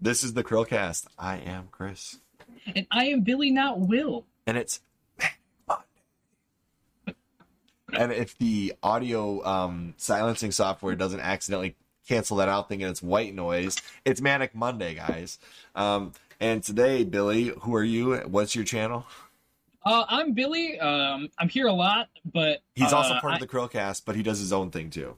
This is the CHRILLCAST. I am Chris. And I am Billy, not Will. And it's Monday. And if the audio silencing software doesn't accidentally cancel that out thinking it's white noise, it's Manic Monday, guys. And today, Billy, who are you? What's your channel? I'm Billy. I'm here a lot, but he's also part of the CHRILLCAST, but he does his own thing too.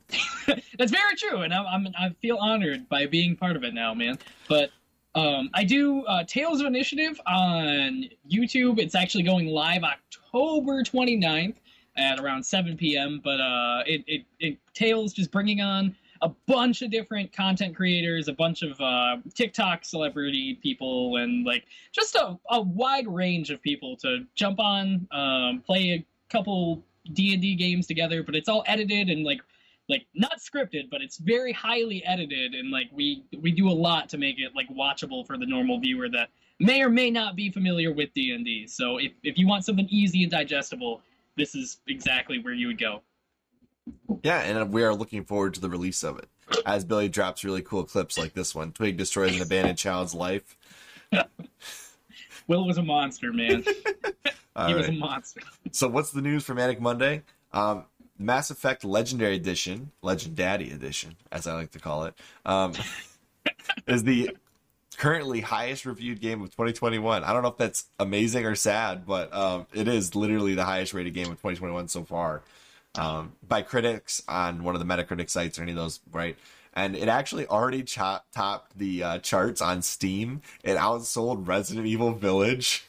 That's very true, and I feel honored by being part of it now, man. But I do Tales of Initiative on YouTube. It's actually going live October 29th at around 7 p.m. But it Tales just bringing on a bunch of different content creators, a bunch of TikTok celebrity people, and like just a wide range of people to jump on, play a couple D&D games together. But it's all edited and like not scripted, but it's very highly edited, and like we do a lot to make it like watchable for the normal viewer that may or may not be familiar with D&D. So if you want something easy and digestible, this is exactly where you would go. Yeah, and we are looking forward to the release of it, as Billy drops really cool clips like this one. Twig destroys an abandoned child's life. Will was a monster, man. he was a monster. So what's the news for Manic Monday? Mass Effect Legendary Edition, Legendaddy Edition, as I like to call it, is the currently highest reviewed game of 2021. I don't know if that's amazing or sad, but it is literally the highest rated game of 2021 so far. By critics on one of the Metacritic sites or any of those, right? And it actually already topped the charts on Steam. It outsold Resident Evil Village.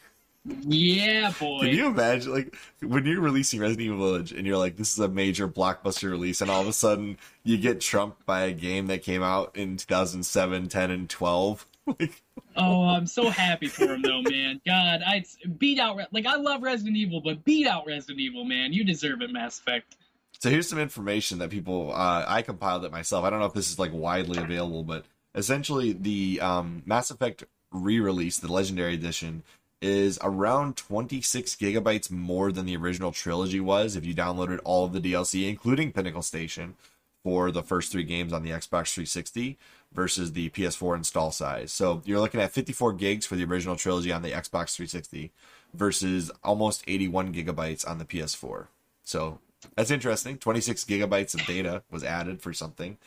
Yeah, boy. Can you imagine, like, when you're releasing Resident Evil Village and you're like, this is a major blockbuster release, and all of a sudden you get trumped by a game that came out in 2007, 10, and 12? Like, oh, I'm so happy for him, though, man. God, I beat out... Like, I love Resident Evil, but beat out Resident Evil, man. You deserve it, Mass Effect. So here's some information that people... I compiled it myself. I don't know if this is, like, widely available, but essentially the Mass Effect re-release, the Legendary Edition, is around 26 gigabytes more than the original trilogy was if you downloaded all of the DLC, including Pinnacle Station, for the first three games on the Xbox 360 versus the PS4 install size. So you're looking at 54 gigs for the original trilogy on the Xbox 360 versus almost 81 gigabytes on the PS4. So that's interesting. 26 gigabytes of data was added for something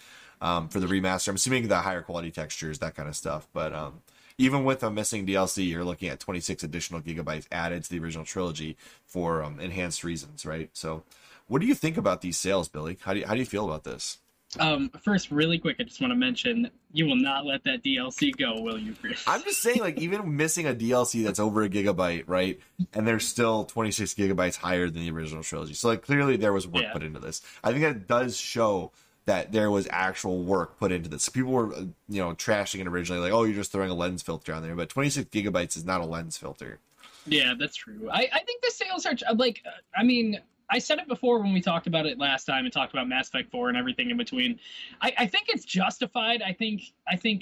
for the remaster. I'm assuming the higher quality textures, that kind of stuff. But even with a missing DLC, you're looking at 26 additional gigabytes added to the original trilogy for enhanced reasons, right? So what do you think about these sales, Billy? How do you feel about this? First, really quick, I just want to mention, you will not let that DLC go, will you, Chris? I'm just saying, like, even missing a DLC that's over a gigabyte, right? And they're still 26 gigabytes higher than the original trilogy. So, like, clearly there was work put into this. I think that does show that there was actual work put into this. People were, you know, trashing it originally, like, oh, you're just throwing a lens filter on there. But 26 gigabytes is not a lens filter. Yeah, that's true. I think the sales are, like, I mean... I said it before when we talked about it last time and talked about Mass Effect 4 and everything in between. I think it's justified. I think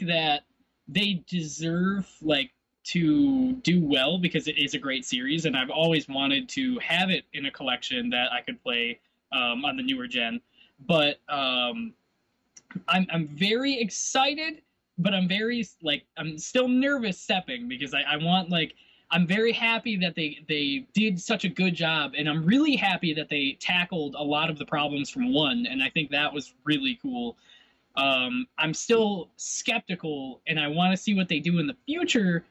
that they deserve like to do well because it is a great series, and I've always wanted to have it in a collection that I could play on the newer gen. But I'm very excited, but I'm very like I'm still nervous stepping because I want like. I'm very happy that they did such a good job, and I'm really happy that they tackled a lot of the problems from 1, and I think that was really cool. I'm still skeptical, and I want to see what they do in the future,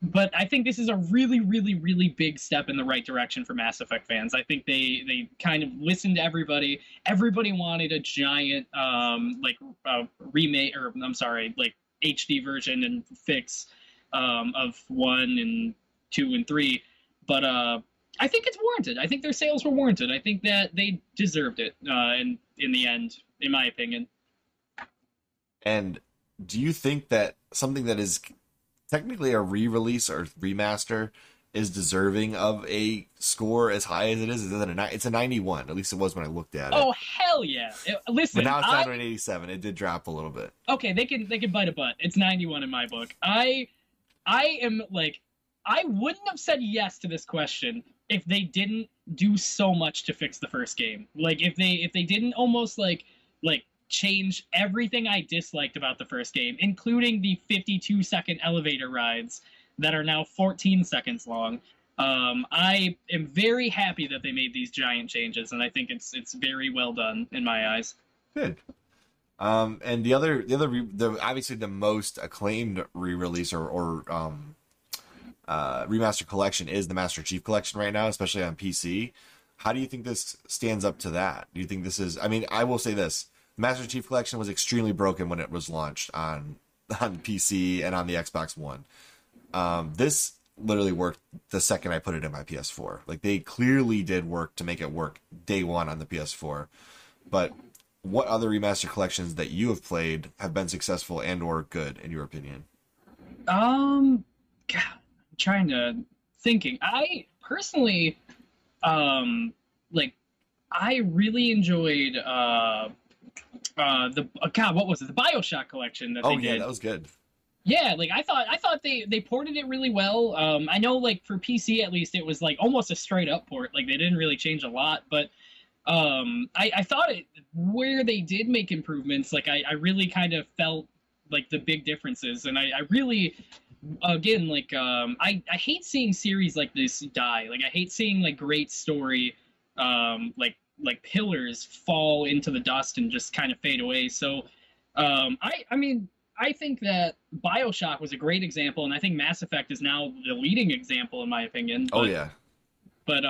but I think this is a really, really, really big step in the right direction for Mass Effect fans. I think they kind of listened to everybody. Everybody wanted a giant remake, or I'm sorry, like HD version and fix of 1 and 2 and 3, but I think it's warranted. I think their sales were warranted. I think that they deserved it in the end, in my opinion. And do you think that something that is technically a re-release or remaster is deserving of a score as high as it is? It's a 91. At least it was when I looked at it. Oh, hell yeah. Listen, but now it's down to an 87. It did drop a little bit. Okay, they can bite a butt. It's 91 in my book. I am like... I wouldn't have said yes to this question if they didn't do so much to fix the first game. Like if they didn't almost like change everything I disliked about the first game, including the 52-second elevator rides that are now 14 seconds long. I am very happy that they made these giant changes, and I think it's very well done in my eyes. Good. And the obviously the most acclaimed re-release or remaster collection is the Master Chief Collection right now, especially on PC. How do you think this stands up to that? Do you think this is? I mean, I will say this: Master Chief Collection was extremely broken when it was launched on PC and on the Xbox One. This literally worked the second I put it in my PS4. Like, they clearly did work to make it work day one on the PS4. But what other remaster collections that you have played have been successful and or good in your opinion? God, I'm trying to thinking. I personally, I really enjoyed what was it? The BioShock collection that they did. Oh yeah, that was good. Yeah, like I thought they ported it really well. I know, like, for PC at least, it was like almost a straight up port. Like, they didn't really change a lot, but I thought it where they did make improvements. Like, I really kind of felt like the big differences, and I really, again, like I hate seeing series like this die. Like, I hate seeing like great story, like pillars fall into the dust and just kind of fade away. So, I mean, I think that BioShock was a great example, and I think Mass Effect is now the leading example, in my opinion. But, oh yeah. But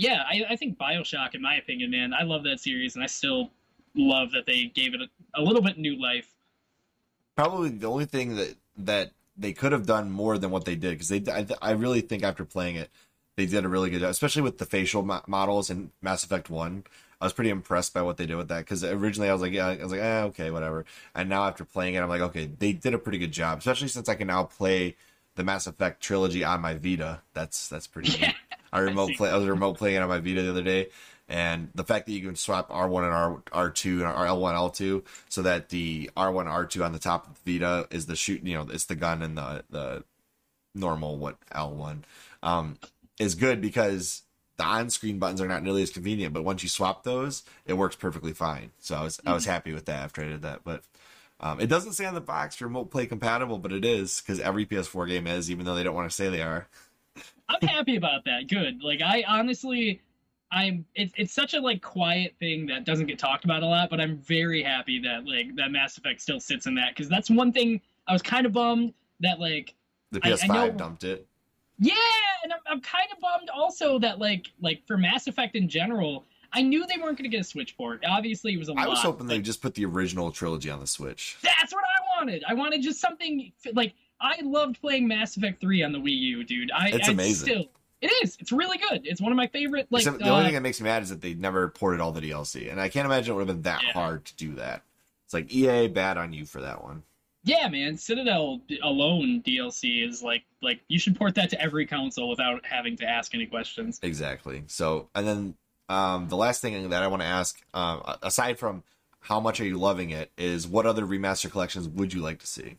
yeah, I think BioShock, in my opinion, man, I love that series, and I still love that they gave it a little bit new life. Probably the only thing that they could have done more than what they did, because I really think after playing it, they did a really good job, especially with the facial models in Mass Effect 1. I was pretty impressed by what they did with that, because originally I was like, eh, okay, whatever. And now after playing it, I'm like, okay, they did a pretty good job, especially since I can now play the Mass Effect trilogy on my Vita. That's pretty neat. Yeah, I was remote playing it on my Vita the other day, and the fact that you can swap R1 and R2 and L1 L2, so that the R1 R2 on the top of the Vita is the shoot, you know, it's the gun, and the normal L1 is good because the on-screen buttons are not nearly as convenient, but once you swap those, it works perfectly fine. So I was happy with that after I did that. But it doesn't say on the box remote play compatible, but it is, because every PS4 game is, even though they don't want to say they are. I'm happy about that. Good. Like, I honestly, it's such a like quiet thing that doesn't get talked about a lot, but I'm very happy that like that Mass Effect still sits in that, because that's one thing I was kind of bummed that like the PS5 dumped it. Yeah, and I'm kind of bummed also that like for Mass Effect in general, I knew they weren't going to get a Switch port. Obviously, it was a lot. I was hoping they'd just put the original trilogy on the Switch. That's what I wanted. I wanted just something like, I loved playing Mass Effect 3 on the Wii U, dude. It's amazing. It's really good. It's one of my favorite. Like, except the only thing that makes me mad is that they never ported all the DLC, and I can't imagine it would have been that hard to do that. It's like, EA, bad on you for that one. Yeah, man, Citadel alone DLC is like you should port that to every console without having to ask any questions. Exactly. So, and then the last thing that I want to ask, aside from how much are you loving it, is what other remaster collections would you like to see?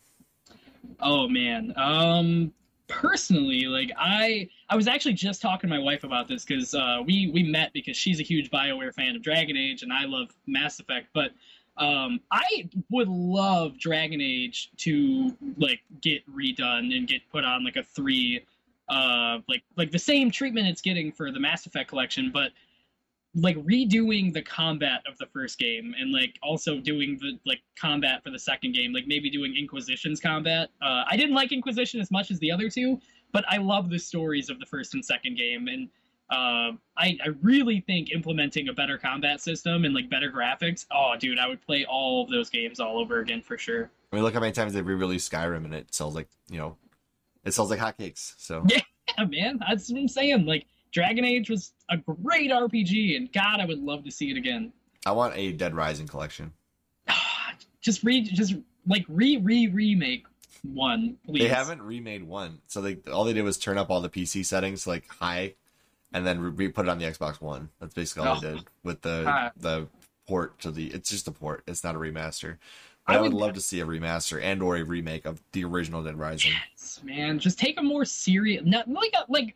Oh man, personally, like I was actually just talking to my wife about this, because we met because she's a huge BioWare fan of Dragon Age, and I love Mass Effect, but. I would love Dragon Age to like get redone and get put on like a 3, like the same treatment it's getting for the Mass Effect collection, but like redoing the combat of the first game, and like also doing the like combat for the second game, like maybe doing Inquisition's combat. I didn't like Inquisition as much as the other two, but I love the stories of the first and second game, and I really think implementing a better combat system and like better graphics. Oh, dude, I would play all of those games all over again for sure. I mean, look how many times they re-released Skyrim, and it sells like, you know, it sells like hotcakes. So yeah, man, that's what I'm saying. Like, Dragon Age was a great RPG, and God, I would love to see it again. I want a Dead Rising collection. Remake one, please. They haven't remade one, so they all they did was turn up all the PC settings like high. And then we put it on the Xbox One. That's basically all they did with the port to the. It's just a port. It's not a remaster. But I would love to see a remaster and or a remake of the original Dead Rising. Yes, man. Just take a more serious. Not like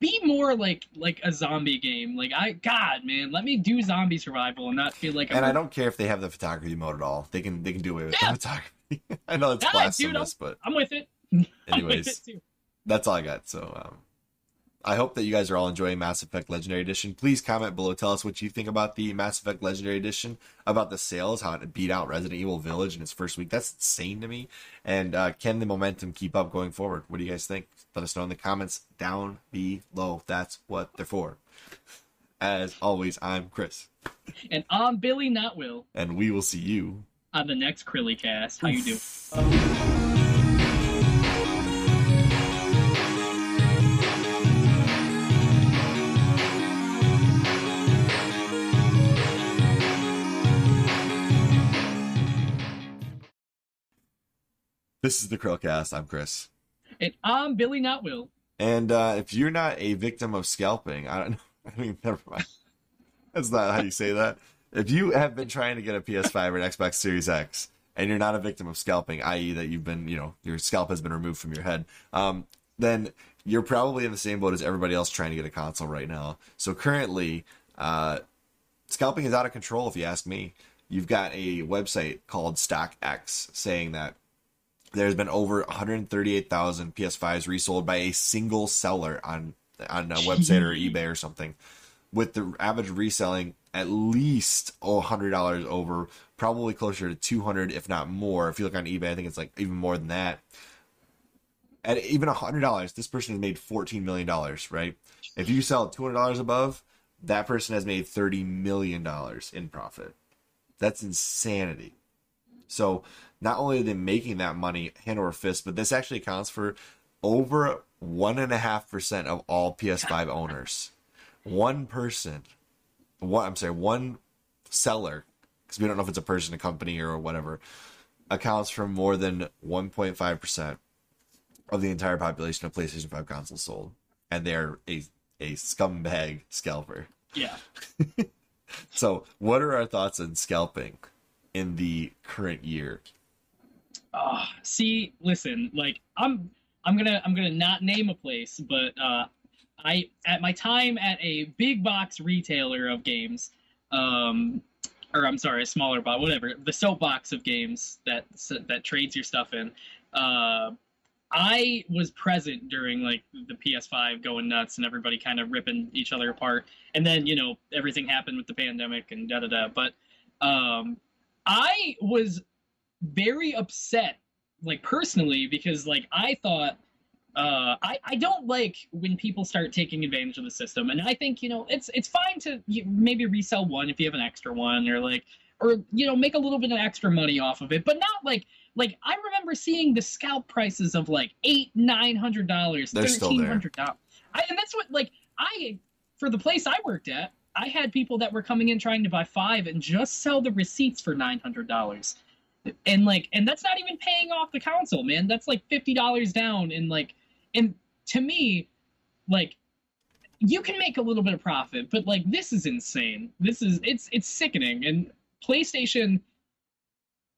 be more like a zombie game. Like, God, man, let me do zombie survival and not feel like. And I don't care if they have the photography mode at all. They can do away with the photography. I know it's blasphemous, but I'm with it. Anyways, that's all I got. So I hope that you guys are all enjoying Mass Effect Legendary Edition. Please comment below. Tell us what you think about the Mass Effect Legendary Edition, about the sales, how it beat out Resident Evil Village in its first week. That's insane to me. And can the momentum keep up going forward? What do you guys think? Let us know in the comments down below. That's what they're for. As always, I'm Chris. And I'm Billy, not Will. And we will see you on the next ChrillyCast. How you doing? This is the ChriLLCast. I'm Chris. And I'm Billy, not Will. And if you're not a victim of scalping, I don't know. I mean, never mind. That's not how you say that. If you have been trying to get a PS5 or an Xbox Series X, and you're not a victim of scalping, i.e. that you've been, you know, your scalp has been removed from your head, then you're probably in the same boat as everybody else trying to get a console right now. So currently, scalping is out of control, if you ask me. You've got a website called StockX saying that there's been over 138,000 PS5s resold by a single seller on a website or eBay or something, with the average reselling at least $100 over, probably closer to 200, if not more. If you look on eBay, I think it's like even more than that. At even $100, this person has made $14 million, right? If you sell $200 above, that person has made $30 million in profit. That's insanity. So not only are they making that money hand over fist, but this actually accounts for over 1.5% of all PS5 owners. One seller, because we don't know if it's a person, a company, or whatever, accounts for more than 1.5% of the entire population of PlayStation 5 consoles sold. And they're a scumbag scalper. Yeah. So what are our thoughts on scalping in the current year? See, listen, like I'm gonna not name a place, but I at my time at a big box retailer of games, or I'm sorry, a smaller box, whatever, the soapbox of games that trades your stuff in. I was present during like the PS5 going nuts and everybody kind of ripping each other apart, and then you know everything happened with the pandemic and da da da. But I was very upset, like personally, because like I thought, I don't like when people start taking advantage of the system. And I think, you know, it's fine to maybe resell one if you have an extra one, or like, or, you know, make a little bit of extra money off of it, but not like I remember seeing the scalp prices of like $800, $900, $1,300. And that's what, like, for the place I worked at, I had people that were coming in trying to buy 5 and just sell the receipts for $900. And like, and that's not even paying off the console, man. That's like $50 down. And like, and to me, like, you can make a little bit of profit, but like, this is insane. It's sickening. And PlayStation,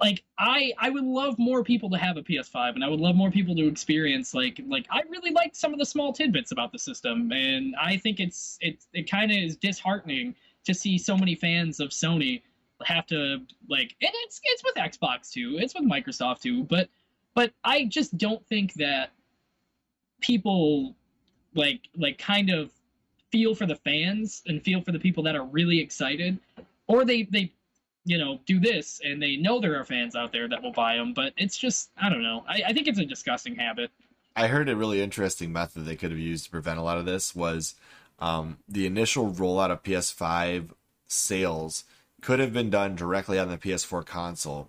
like, I would love more people to have a PS5, and I would love more people to experience like I really liked some of the small tidbits about the system, and I think it kind of is disheartening to see so many fans of Sony have to, like, and it's with Xbox too, it's with Microsoft too, but I just don't think that people like kind of feel for the fans and feel for the people that are really excited, or they you know, do this, and they know there are fans out there that will buy them, but it's just, I don't know. I think it's a disgusting habit. I heard a really interesting method they could have used to prevent a lot of this was the initial rollout of PS5 sales could have been done directly on the PS4 console,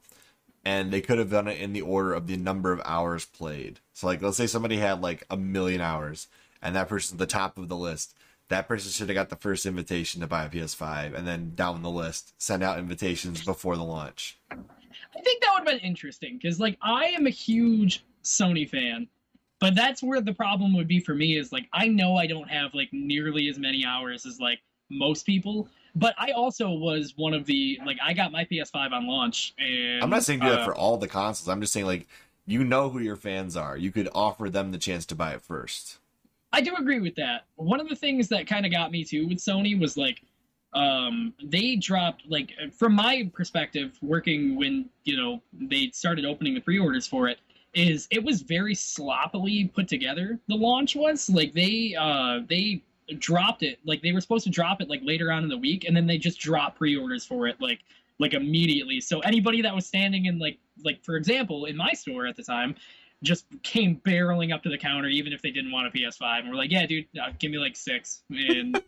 and they could have done it in the order of the number of hours played. So, like, let's say somebody had, like, 1,000,000 hours, and that person's at the top of the list. That person should have got the first invitation to buy a PS5, and then down the list, send out invitations before the launch. I think that would have been interesting, because, like, I am a huge Sony fan, but that's where the problem would be for me is, like, I know I don't have, like, nearly as many hours as, like, most people, but I also was one of the, like, I got my PS5 on launch, and... I'm not saying do that for all the consoles. I'm just saying, like, you know who your fans are. You could offer them the chance to buy it first. I do agree with that. One of the things that kind of got me too with Sony was like, they dropped, like, from my perspective, working when, you know, they started opening the pre-orders for it, is it was very sloppily put together. The launch was like, they dropped it, like they were supposed to drop it like later on in the week, and then they just dropped pre-orders for it like immediately. So anybody that was standing in like for example in my store at the time just came barreling up to the counter, even if they didn't want a PS5, and we're like, yeah dude, give me like 6, and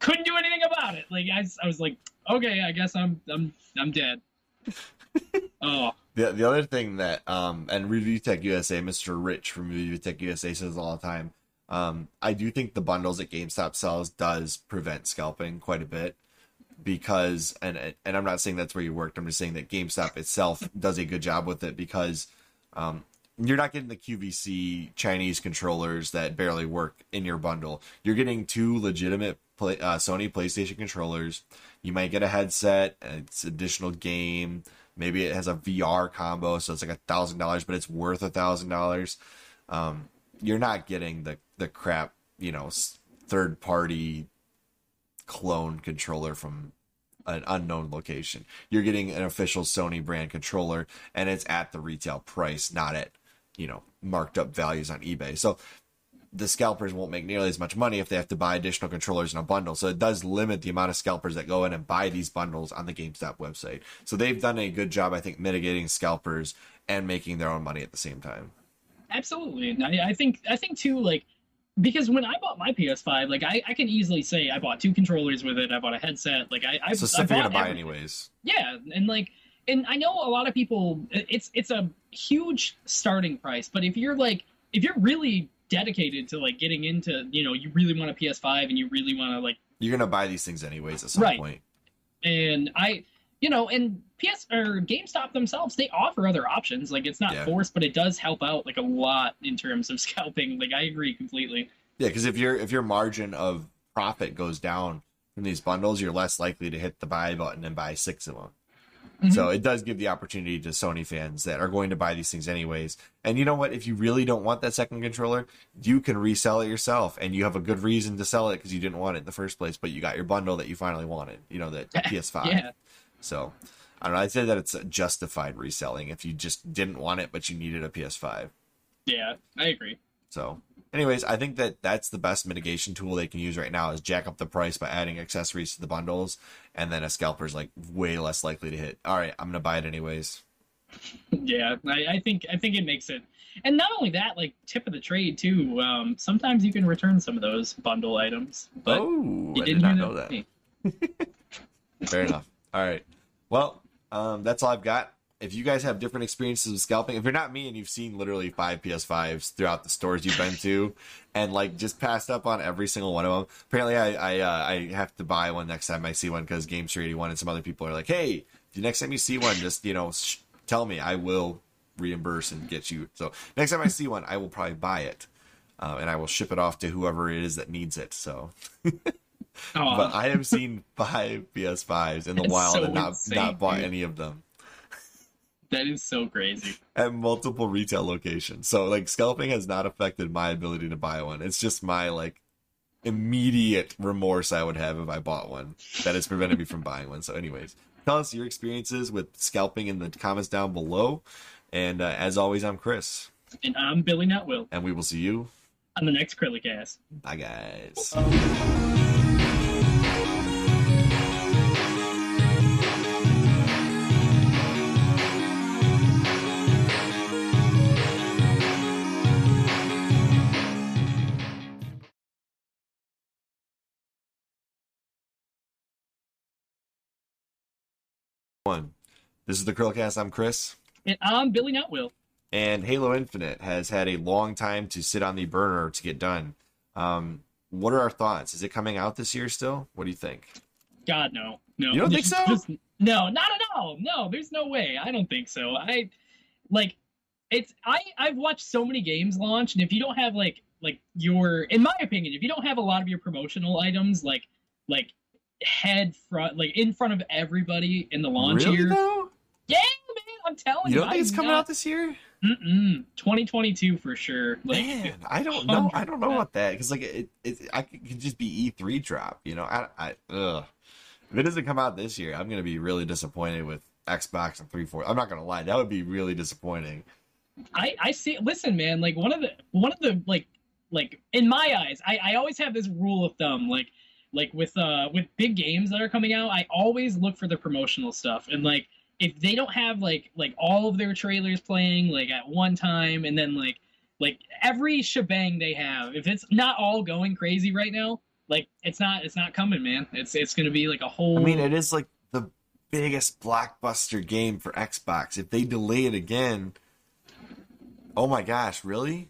couldn't do anything about it. Like I was like, okay, I guess I'm dead. Oh, the other thing that and Review Tech USA, Mr. Rich from Review Tech USA says all the time, I do think the bundles that GameStop sells does prevent scalping quite a bit, because and I'm not saying that's where you worked, I'm just saying that GameStop itself does a good job with it, because you're not getting the QVC Chinese controllers that barely work in your bundle. You're getting 2 legitimate Sony PlayStation controllers. You might get a headset, it's additional game, maybe it has a VR combo, so it's like $1,000, but it's worth $1,000. You're not getting the crap, you know, third party clone controller from an unknown location. You're getting an official Sony brand controller, and it's at the retail price, not at, you know, marked up values on eBay. So the scalpers won't make nearly as much money if they have to buy additional controllers in a bundle. So it does limit the amount of scalpers that go in and buy these bundles on the GameStop website. So they've done a good job, I think, mitigating scalpers and making their own money at the same time. Absolutely. I think too, like, because when I bought my PS5, like I can easily say I bought 2 controllers with it. I bought a headset. Like I so stuff I you're gonna buy everything. Anyways. Yeah, and I know a lot of people. It's a huge starting price, but if you're really dedicated to like getting into, you know, you really want a PS5 and you really want to like, you're gonna buy these things anyways at some point. And you know, and GameStop themselves, they offer other options. Like, it's not forced, but it does help out like a lot in terms of scalping. Like, I agree completely. Yeah, because if your margin of profit goes down from these bundles, you're less likely to hit the buy button and buy 6 of them. Mm-hmm. So it does give the opportunity to Sony fans that are going to buy these things anyways. And you know what? If you really don't want that second controller, you can resell it yourself, and you have a good reason to sell it because you didn't want it in the first place, but you got your bundle that you finally wanted. You know, that PS5. Yeah. So, I don't know. I'd say that it's justified reselling if you just didn't want it, but you needed a PS5. Yeah, I agree. So, anyways, I think that that's the best mitigation tool they can use right now is jack up the price by adding accessories to the bundles, and then a scalper's like way less likely to hit, all right, I'm going to buy it anyways. Yeah, I think it makes it. And not only that, like, tip of the trade, too. Sometimes you can return some of those bundle items. But oh, I did not know that. Fair enough. All right. Well, that's all I've got. If you guys have different experiences with scalping, if you're not me and you've seen literally 5 PS5s throughout the stores you've been to and, like, just passed up on every single one of them, apparently I have to buy one next time I see one because Games 381 and some other people are like, hey, the next time you see one, just, you know, tell me. I will reimburse and get you. So next time I see one, I will probably buy it, and I will ship it off to whoever it is that needs it. So... Aww. But I have seen 5 PS5s in the wild and not bought any of them. That is so crazy. At multiple retail locations. So, like, scalping has not affected my ability to buy one. It's just my, like, immediate remorse I would have if I bought one that has prevented me from buying one. So, anyways, tell us your experiences with scalping in the comments down below. And as always, I'm Chris. And I'm Billy Nutwill. And we will see you on the next ChrillaCast. Bye, guys. This is the ChrillaCast. I'm Chris. And I'm Billy Nutwill. And Halo Infinite has had a long time to sit on the burner to get done. What are our thoughts? Is it coming out this year still? What do you think? God, no. You don't think so? Just, no, not at all. No, there's no way. I don't think so. I've watched so many games launch, and if you don't have like your, in my opinion, if you don't have a lot of your promotional items like in front of everybody in the launch year. Really, though? Yeah, man, I'm telling you. You don't think it's coming out this year? 2022 for sure. Like, man, I don't know about that, because like it could just be E3 drop. You know, if it doesn't come out this year, I'm gonna be really disappointed with Xbox and 340. I'm not gonna lie, that would be really disappointing. I see. Listen, man, like one of the like in my eyes, I always have this rule of thumb, like with big games that are coming out, I always look for the promotional stuff, and like if they don't have like all of their trailers playing like at one time, and then like every shebang they have, if it's not all going crazy right now, like it's not coming, man. It's gonna be like a whole. I mean, it is like the biggest blockbuster game for Xbox. If they delay it again. Oh my gosh, really?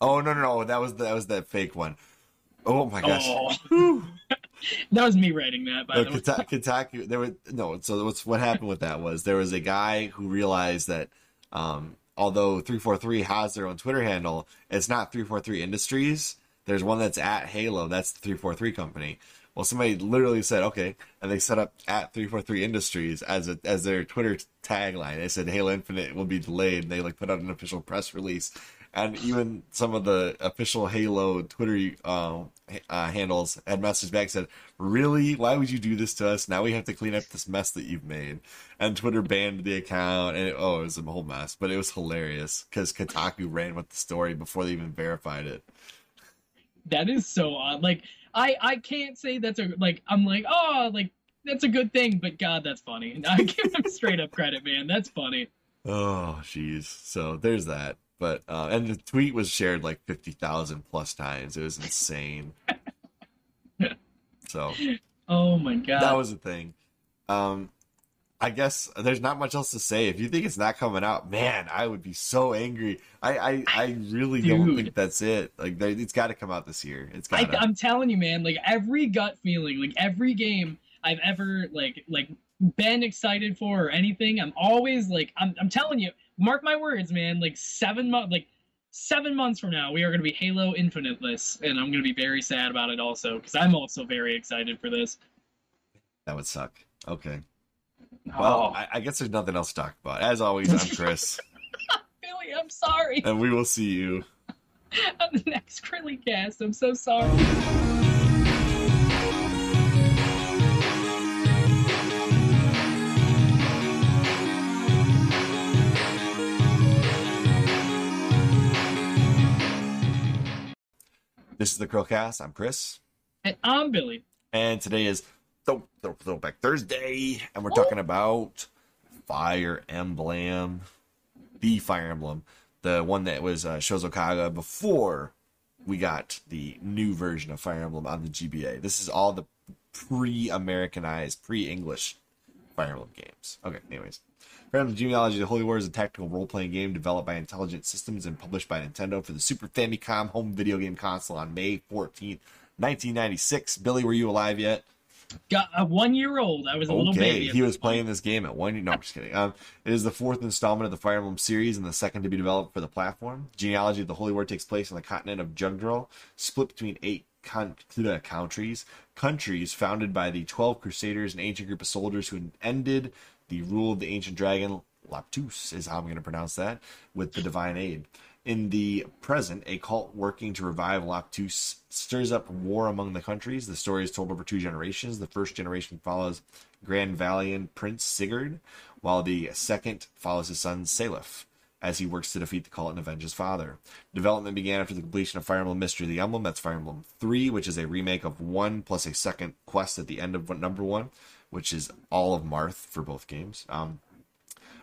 Oh no, that was that fake one. Oh my gosh. Oh. That was me writing that, by the way. Kotaku, what happened with that was there was a guy who realized that although 343 has their own Twitter handle, it's not 343 Industries. There's one that's at Halo, that's the 343 company. Well, somebody literally said, okay, and they set up at 343 Industries as their Twitter tagline. They said Halo Infinite will be delayed, and they like put out an official press release. And even some of the official Halo Twitter handles had messaged back and said, really? Why would you do this to us? Now we have to clean up this mess that you've made. And Twitter banned the account. And it was a whole mess. But it was hilarious because Kotaku ran with the story before they even verified it. That is so odd. Like, I can't say that's a... Like, I'm like, oh, like, that's a good thing. But, God, that's funny. I give them straight up credit, man. That's funny. Oh, jeez. So, there's that. But and the tweet was shared like 50,000 plus times. It was insane. So, oh my god, that was a thing. I guess there's not much else to say. If you think it's not coming out, man, I would be so angry. I really don't think that's it. Like, it's got to come out this year. It's got. I'm telling you, man. Like every gut feeling, like every game I've ever like been excited for or anything, I'm always like, I'm telling you. Mark my words, man. Like 7 months from now, we are going to be Halo Infiniteless, and I'm going to be very sad about it also, because I'm also very excited for this. That would suck. Okay. Well, I guess there's nothing else to talk about. As always, I'm Chris. Billy, I'm sorry. And we will see you on the next ChrillyCast. I'm so sorry. This is the ChrillCast. I'm Chris. And I'm Billy. And today is Throwback Thursday. And we're talking about Fire Emblem. The Fire Emblem. The one that was Shouzou Kaga before we got the new version of Fire Emblem on the GBA. This is all the pre-Americanized, pre-English Fire Emblem games. Okay, anyways. Fire Emblem Genealogy of the Holy War is a tactical role-playing game developed by Intelligent Systems and published by Nintendo for the Super Famicom home video game console on May 14th, 1996. Billy, were you alive yet? Got a 1 year old. I was a little baby. Okay, he was playing this game at 1 year. No, I'm just kidding. It is the fourth installment of the Fire Emblem series and the second to be developed for the platform. Genealogy of the Holy War takes place on the continent of Jungdral, split between 8 countries founded by the 12 Crusaders, an ancient group of soldiers who ended the rule of the ancient dragon, Loptous is how I'm going to pronounce that, with the divine aid. In the present, a cult working to revive Loptous stirs up war among the countries. The story is told over 2 generations. The first generation follows Granvalian Prince Sigurd, while the second follows his son Salif, as he works to defeat the cult and avenge his father. Development began after the completion of Fire Emblem Mystery of the Emblem, that's Fire Emblem 3, which is a remake of 1, plus a second quest at the end of number 1, which is all of Marth for both games.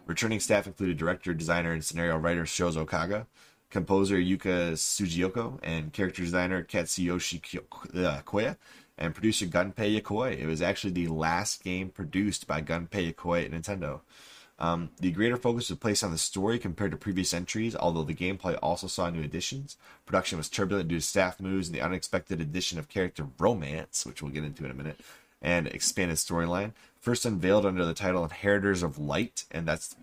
Returning staff included director, designer, and scenario writer Shouzou Kaga, composer Yuka Tsujiyoko, and character designer Katsuyoshi Koya, and producer Gunpei Yokoi. It was actually the last game produced by Gunpei Yokoi at Nintendo. The greater focus was placed on the story compared to previous entries, although the gameplay also saw new additions. Production was turbulent due to staff moves and the unexpected addition of character romance, which we'll get into in a minute, and expanded storyline. First unveiled under the title Inheritors of Light, and that's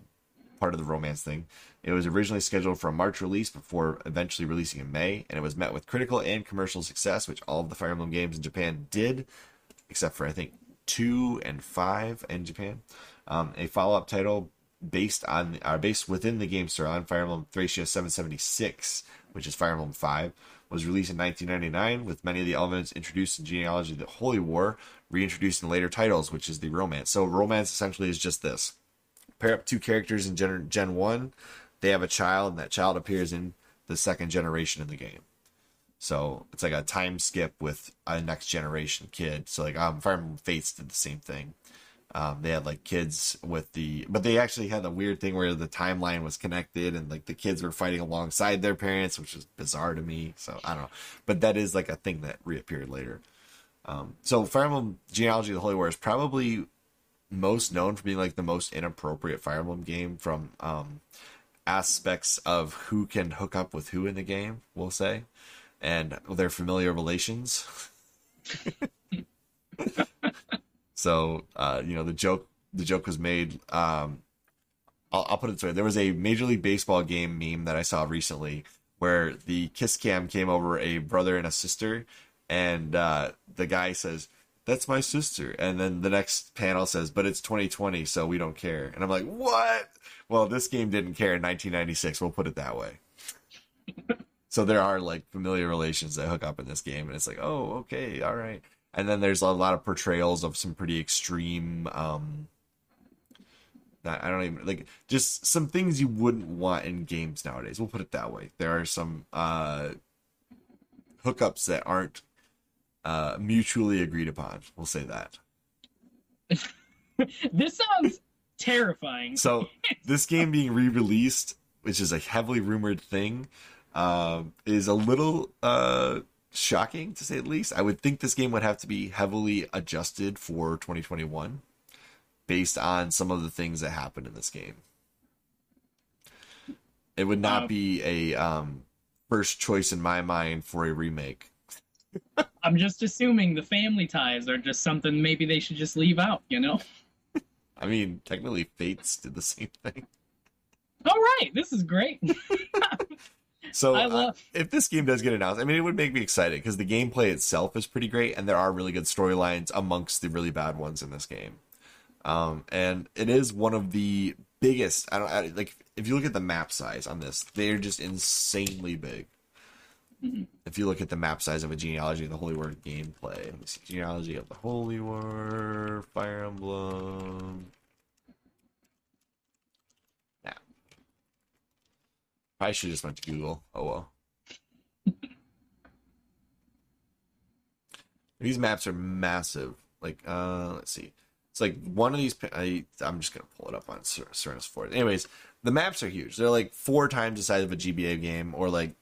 part of the romance thing. It was originally scheduled for a March release before eventually releasing in May, and it was met with critical and commercial success, which all of the Fire Emblem games in Japan did, except for, I think, 2 and 5 in Japan. A follow-up title based within the game store on Fire Emblem Thrasea 776, which is Fire Emblem 5, was released in 1999, with many of the elements introduced in Genealogy of the Holy War reintroduced in later titles, which is the romance. So romance essentially is just this. Pair up two characters in Gen 1, they have a child, and that child appears in the second generation in the game. So it's like a time skip with a next generation kid. So like Fire Emblem Fates did the same thing. They had like kids with but they actually had a weird thing where the timeline was connected and like the kids were fighting alongside their parents, which is bizarre to me. So I don't know, but that is like a thing that reappeared later. So Fire Emblem Genealogy of the Holy War is probably most known for being like the most inappropriate Fire Emblem game from, aspects of who can hook up with who in the game, we'll say, and their familiar relations. So, the joke was made. I'll put it this way. There was a Major League Baseball game meme that I saw recently where the kiss cam came over a brother and a sister, and the guy says, "That's my sister." And then the next panel says, "But it's 2020, so we don't care." And I'm like, what? Well, this game didn't care in 1996. We'll put it that way. So there are like familiar relations that hook up in this game, and it's like, oh, okay, all right. And then there's a lot of portrayals of some pretty extreme, just some things you wouldn't want in games nowadays. We'll put it that way. There are some hookups that aren't mutually agreed upon. We'll say that. This sounds terrifying. So this game being re-released, which is a heavily rumored thing, is a little... shocking, to say the least. I would think this game would have to be heavily adjusted for 2021 based on some of the things that happened in this game. It would not be a first choice in my mind for a remake. I'm just assuming the family ties are just something maybe they should just leave out, you know? I mean, technically Fates did the same thing. All right, this is great. So if this game does get announced, I mean, it would make me excited because the gameplay itself is pretty great, and there are really good storylines amongst the really bad ones in this game. And it is one of the biggest. If you look at the map size on this, they're just insanely big. Mm-hmm. If you look at the map size of a Genealogy of the Holy War gameplay, let me see, Genealogy of the Holy War, Fire Emblem. I should just went to Google. Oh, well. These maps are massive. Like, let's see. It's like one of these... I'm just going to pull it up on Serenus 4. Anyways, the maps are huge. They're like 4 times the size of a GBA game, or like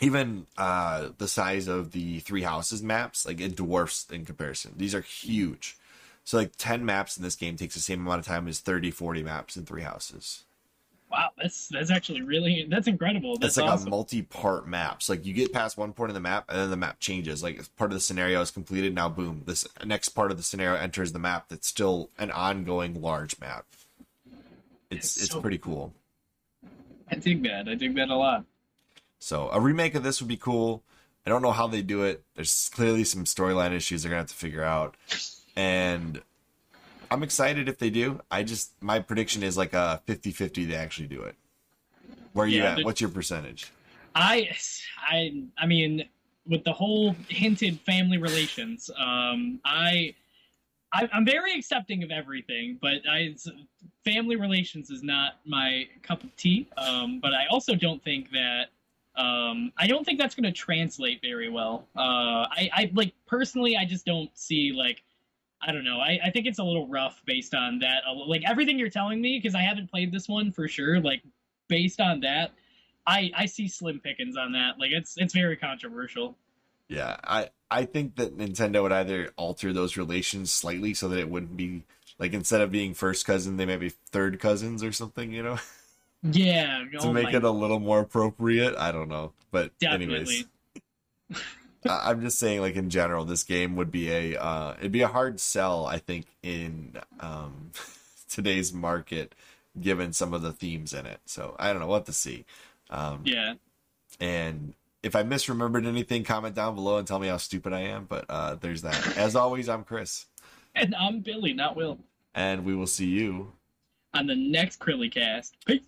even the size of the Three Houses maps. Like, it dwarfs in comparison. These are huge. So like 10 maps in this game takes the same amount of time as 30, 40 maps in Three Houses. Wow, that's actually really... That's incredible. That's like awesome. A multi-part map. So, like, you get past one point in the map, and then the map changes. Like, part of the scenario is completed, now boom. This next part of the scenario enters the map that's still an ongoing large map. It's pretty cool. I dig that. I dig that a lot. So, a remake of this would be cool. I don't know how they do it. There's clearly some storyline issues they're going to have to figure out. And... I'm excited if they do. My prediction is like a 50-50 they actually do it. Where are you at? What's your percentage? I mean, with the whole hinted family relations, I'm very accepting of everything, but family relations is not my cup of tea. But I also don't think that that's going to translate very well. Personally, I just don't see like. I don't know. I think it's a little rough based on that. Like, everything you're telling me, because I haven't played this one for sure. Like, based on that, I see slim pickings on that. Like, it's very controversial. Yeah, I think that Nintendo would either alter those relations slightly so that it wouldn't be... Like, instead of being first cousin, they might be third cousins or something, you know? Yeah. To make it a little more appropriate. I don't know. But definitely. Anyways... I'm just saying, like, in general, this game would be it'd be a hard sell, I think, in today's market, given some of the themes in it. So I don't know what to see. Yeah. And if I misremembered anything, comment down below and tell me how stupid I am. But there's that. As always, I'm Chris. And I'm Billy, not Will. And we will see you on the next ChrillyCast. Peace.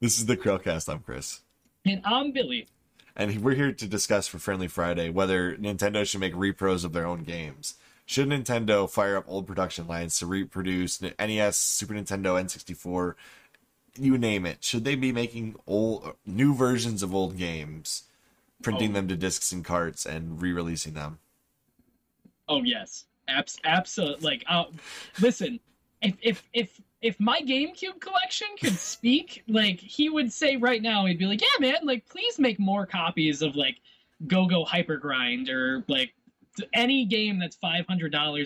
This is the ChrilCast. I'm Chris. And I'm Billy. And we're here to discuss for Friendly Friday whether Nintendo should make repros of their own games. Should Nintendo fire up old production lines to reproduce NES, Super Nintendo, N64, you name it? Should they be making new versions of old games, printing them to discs and carts and re-releasing them? Oh, yes. Absolutely. Like, listen, if my GameCube collection could speak, like, he would say right now, he'd be like, yeah, man, like, please make more copies of, like, Go-Go Hypergrind or, like, any game that's $500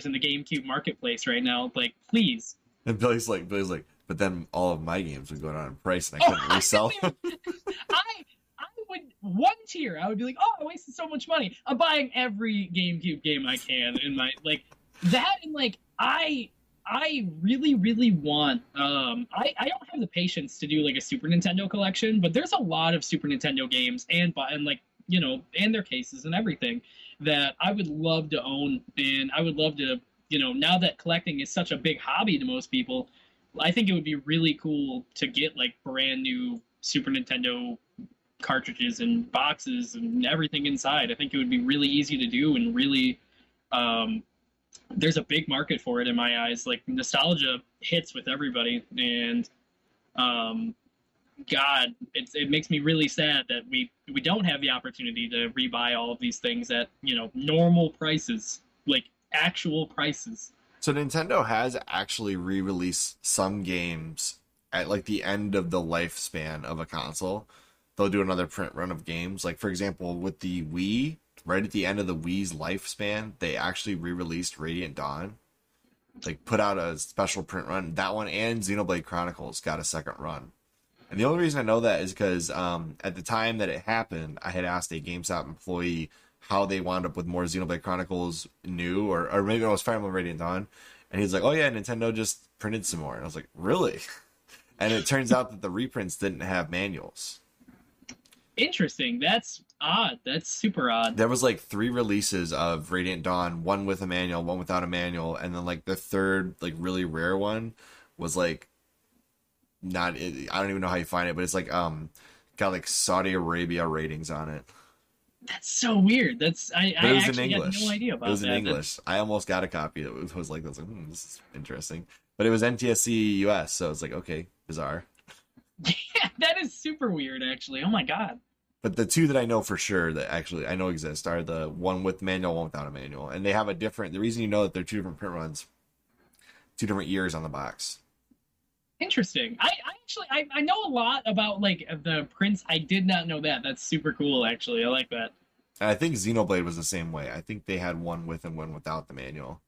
in the GameCube marketplace right now. Like, please. And Billy's like, but then all of my games would go down in price and I couldn't resell them. I would, one tier, I would be like, oh, I wasted so much money. I'm buying every GameCube game I can in my, like, that and, like, I really, really want... I don't have the patience to do, like, a Super Nintendo collection, but there's a lot of Super Nintendo games and like, you know, and their cases and everything that I would love to own, and I would love to, you know, now that collecting is such a big hobby to most people, I think it would be really cool to get, like, brand new Super Nintendo cartridges and boxes and everything inside. I think it would be really easy to do and really... there's a big market for it in my eyes. Like, nostalgia hits with everybody, and God, it makes me really sad that we don't have the opportunity to rebuy all of these things at, you know, normal prices, like actual prices. So Nintendo has actually re-released some games at, like, the end of the lifespan of a console. They'll do another print run of games. Like, for example, with the Wii, right at the end of the Wii's lifespan, they actually re-released Radiant Dawn. Like, put out a special print run. That one and Xenoblade Chronicles got a second run. And the only reason I know that is because at the time that it happened, I had asked a GameStop employee how they wound up with more Xenoblade Chronicles new, or maybe it was Fire Emblem Radiant Dawn. And he's like, oh yeah, Nintendo just printed some more. And I was like, really? And it turns out that the reprints didn't have manuals. Interesting. That's odd. That's super odd. There was like 3 releases of Radiant Dawn, one with a manual, one without a manual, and then like the third, like, really rare one was like not. I don't even know how you find it, but it's like got like Saudi Arabia ratings on it. That's so weird. That's I actually had no idea about that. It was in English. I almost got a copy. It was like this is interesting, but it was NTSC US, so it's like, okay, bizarre. Yeah, that is super weird, actually. Oh my God. But the 2 that I know for sure that actually I know exist are the one with manual, one without a manual. And they have a different, the reason you know that they're 2 different print runs, 2 different years on the box. Interesting. I actually know a lot about, like, the prints. I did not know that. That's super cool, actually. I like that. And I think Xenoblade was the same way. I think they had one with and one without the manual.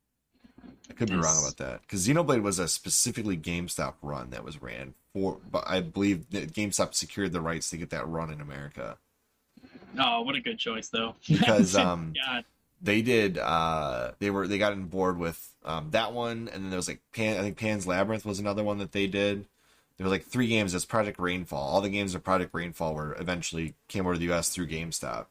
I could be wrong about that, because Xenoblade was a specifically GameStop run that was ran for, but I believe that GameStop secured the rights to get that run in America. Oh, what a good choice, though! Because God. They did, they got on board with that one, and then there was like Pan's Labyrinth was another one that they did. There were like 3 games as Project Rainfall. All the games of Project Rainfall were eventually came over to the U.S. through GameStop.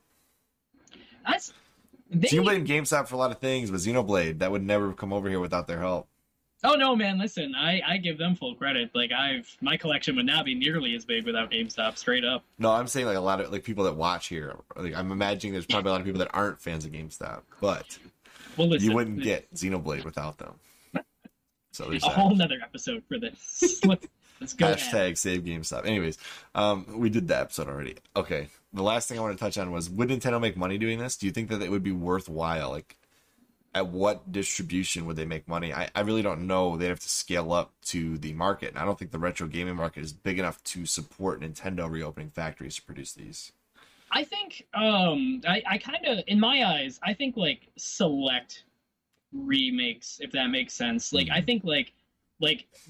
Xenoblade and GameStop for a lot of things, but Xenoblade, that would never come over here without their help. Oh no, man, listen, I give them full credit. Like, my collection would not be nearly as big without GameStop, straight up. No, I'm saying, like, a lot of, like, people that watch here, like, I'm imagining there's probably a lot of people that aren't fans of GameStop, but listen, you wouldn't get Xenoblade without them. So there's a whole nother episode for this. Let's go. Hashtag save GameStop. Anyways, we did that episode already. Okay. The last thing I want to touch on was, would Nintendo make money doing this? Do you think that it would be worthwhile? Like, at what distribution would they make money? I really don't know. They'd have to scale up to the market. And I don't think the retro gaming market is big enough to support Nintendo reopening factories to produce these. I think, I kind of, in my eyes, I think, like, select remakes, if that makes sense. Like, I think, like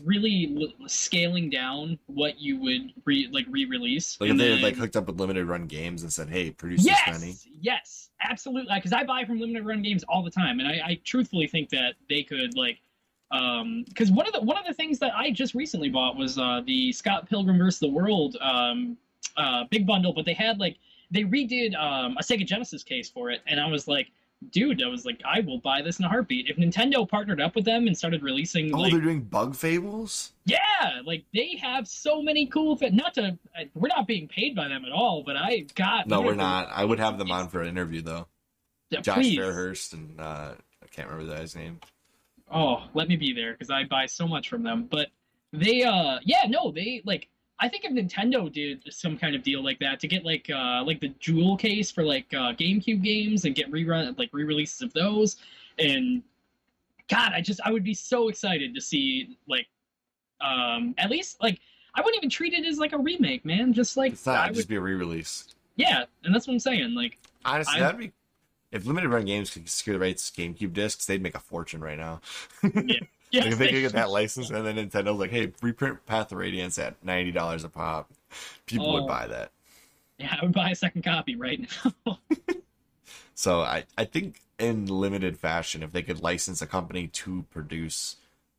really scaling down what you would re-release. Like, and they like hooked up with Limited Run Games and said, hey, produce this many. Yes, absolutely. Because I buy from Limited Run Games all the time. And I truthfully think that they could, like, Because one of the things that I just recently bought was the Scott Pilgrim vs. the World big bundle, but they had like they redid a Sega Genesis case for it, and I was like, dude, I will buy this in a heartbeat. If Nintendo partnered up with them and started releasing, oh, like, they're doing Bug Fables. Yeah, like they have so many cool things. Not to, we're not being paid by them at all, but I got no, we're not. I would have them on for an interview though. Yeah, Josh Fairhurst and I can't remember the guy's name. Oh, let me be there because I buy so much from them. But they, yeah, no, they like. I think if Nintendo did some kind of deal like that to get like the Jewel case for like GameCube games and get re-releases of those, and God, I would be so excited to see like at least like I wouldn't even treat it as like a remake, man. Just like it's not, it'd just be a re-release. Yeah, and that's what I'm saying. Like honestly, that'd be. If Limited Run Games could secure the rights to GameCube discs, they'd make a fortune right now. Yeah. Yes, like if they could get that license, and then Nintendo's like, hey, reprint Path of Radiance at $90 a pop. People would buy that. Yeah, I would buy a second copy right now. So I think in limited fashion, if they could license a company to produce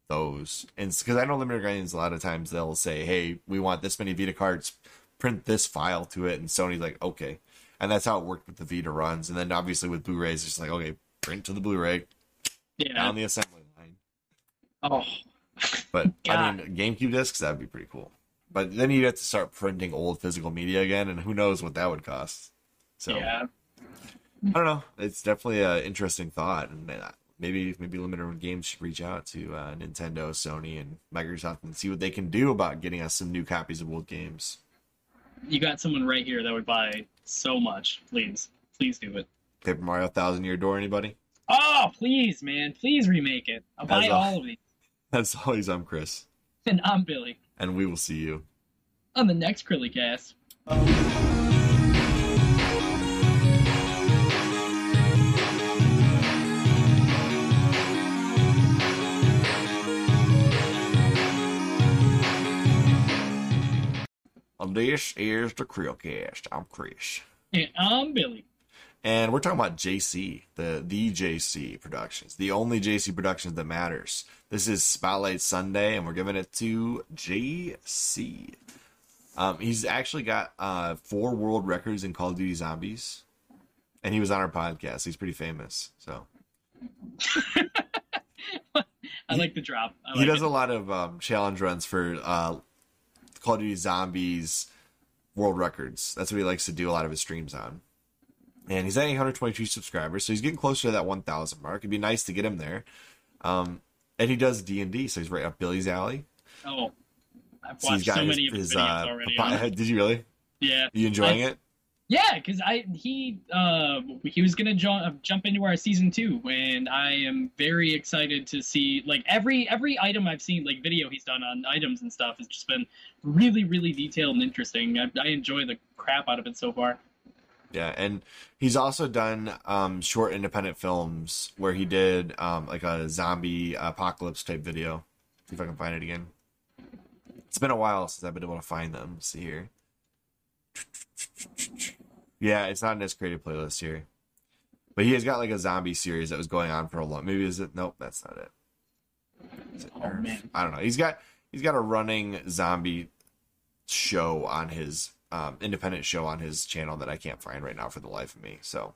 those. Because I know Limited Run Games, a lot of times they'll say, hey, we want this many Vita cards, print this file to it. And Sony's like, okay. And that's how it worked with the Vita runs. And then obviously with Blu-rays, it's just like, okay, print to the Blu-ray. Yeah. Down the assembly line. Oh. But, God. I mean, GameCube discs, that'd be pretty cool. But then you'd have to start printing old physical media again, and who knows what that would cost. So, yeah. I don't know. It's definitely an interesting thought. And maybe Limited Run Games should reach out to Nintendo, Sony, and Microsoft and see what they can do about getting us some new copies of old games. You got someone right here that would buy so much. Please do it. Paper Mario Thousand Year Door, anybody? Oh, please, man. Please remake it. I'll buy all of these. As always, I'm Chris. And I'm Billy. And we will see you on the next ChrillyCast. This is the ChrilCast. I'm Chris. And I'm Billy. And we're talking about JC, the JC Productions, the only JC Productions that matters. This is Spotlight Sunday, and we're giving it to JC. He's actually got 4 world records in Call of Duty Zombies, and he was on our podcast. He's pretty famous, so. I like the drop. He does a lot of challenge runs for... Call of Duty Zombies world records. That's what he likes to do a lot of his streams on. And he's at 822 subscribers, so he's getting closer to that 1,000 mark. It'd be nice to get him there. And he does D&D, so he's right up Billy's alley. Oh, I've watched so many of his videos already. Did you really? Yeah. Are you enjoying it? Yeah, because he was gonna jump into our season 2, and I am very excited to see like every item I've seen, like video he's done on items and stuff, has just been really, really detailed and interesting. I enjoy the crap out of it so far. Yeah, and he's also done short independent films where he did like a zombie apocalypse type video. See if I can find it again. It's been a while since I've been able to find them. Let's see here. Yeah, it's not in his creative playlist here, but he has got like a zombie series that was going on for a long. Maybe is it? Nope, that's not it. Oh, man. I don't know. He's got a running zombie show on his independent show on his channel that I can't find right now for the life of me. So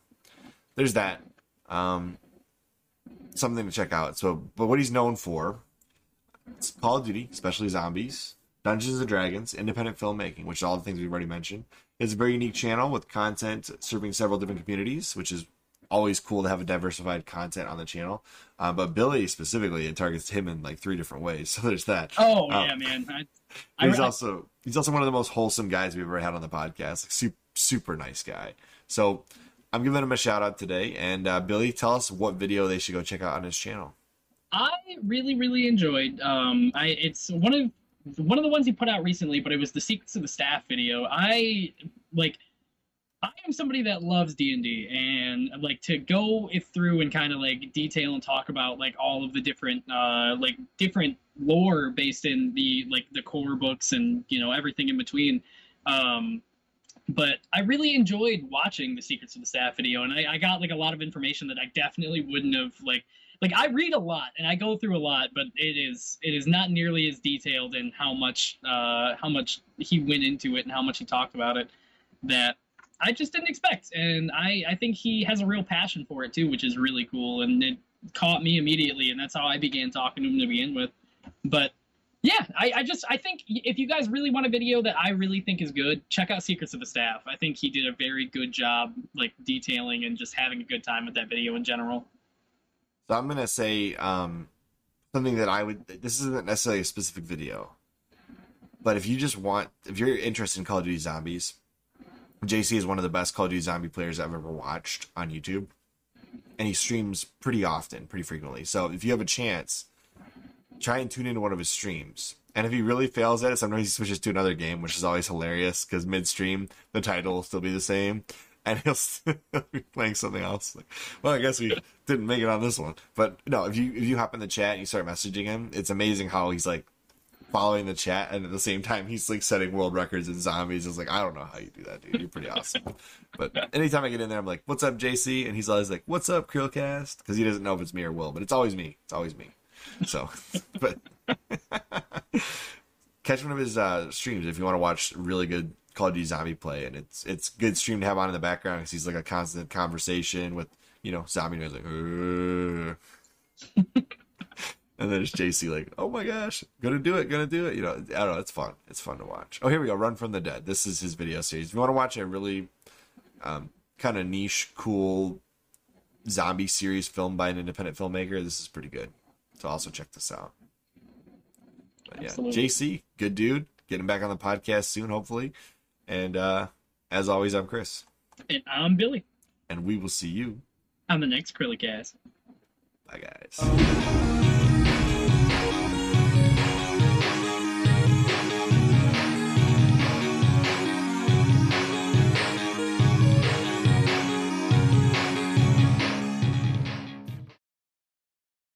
there's that. Something to check out. So, but what he's known for, it's Call of Duty, especially zombies. Dungeons and Dragons, independent filmmaking, which is all the things we've already mentioned. It's a very unique channel with content serving several different communities, which is always cool to have a diversified content on the channel. But Billy specifically, it targets him in like 3 different ways. So there's that. Oh, yeah, man. He's also one of the most wholesome guys we've ever had on the podcast. Like, super nice guy. So I'm giving him a shout out today. And Billy, tell us what video they should go check out on his channel. I really, really enjoyed. It's one of the ones he put out recently, but it was the Secrets of the Staff video. I am somebody that loves D&D, and like to go through and kind of like detail and talk about like all of the different different lore based in the like the core books and you know everything in between. But I really enjoyed watching the Secrets of the Staff video, and I got like a lot of information that I definitely wouldn't have like Like, I read a lot and I go through a lot, but it is not nearly as detailed in how much he went into it and how much he talked about it that I just didn't expect. And I think he has a real passion for it too, which is really cool. And it caught me immediately, and that's how I began talking to him to begin with. But yeah, I think if you guys really want a video that I really think is good, check out Secrets of the Staff. I think he did a very good job, like, detailing and just having a good time with that video in general. So I'm going to say something that I would... This isn't necessarily a specific video, but if you just want... If you're interested in Call of Duty Zombies, JC is one of the best Call of Duty Zombie players I've ever watched on YouTube, and he streams pretty often, pretty frequently. So if you have a chance... try and tune into one of his streams. And if he really fails at it, sometimes he switches to another game, which is always hilarious because midstream, the title will still be the same. And he'll still be playing something else. Like, well, I guess we didn't make it on this one. But no, if you hop in the chat and you start messaging him, it's amazing how he's like following the chat. And at the same time, he's like setting world records in zombies. It's like, I don't know how you do that, dude. You're pretty awesome. But anytime I get in there, I'm like, what's up, JC? And he's always like, what's up, CHRILLCAST? Because he doesn't know if it's me or Will, but it's always me. It's always me. So, but catch one of his streams if you want to watch really good Call of Duty Zombie play, and it's good stream to have on in the background because he's like a constant conversation with, you know, zombie guys like, and then it's JC like, oh my gosh, gonna do it, you know. I don't know, it's fun to watch. Oh, here we go, Run from the Dead. This is his video series. If you want to watch a really kind of niche, cool zombie series filmed by an independent filmmaker, this is pretty good. So also check this out. But yeah, absolutely. JC, good dude. Get him back on the podcast soon, hopefully. And as always, I'm Chris. And I'm Billy. And we will see you on the next ChrillyCast. Bye, guys.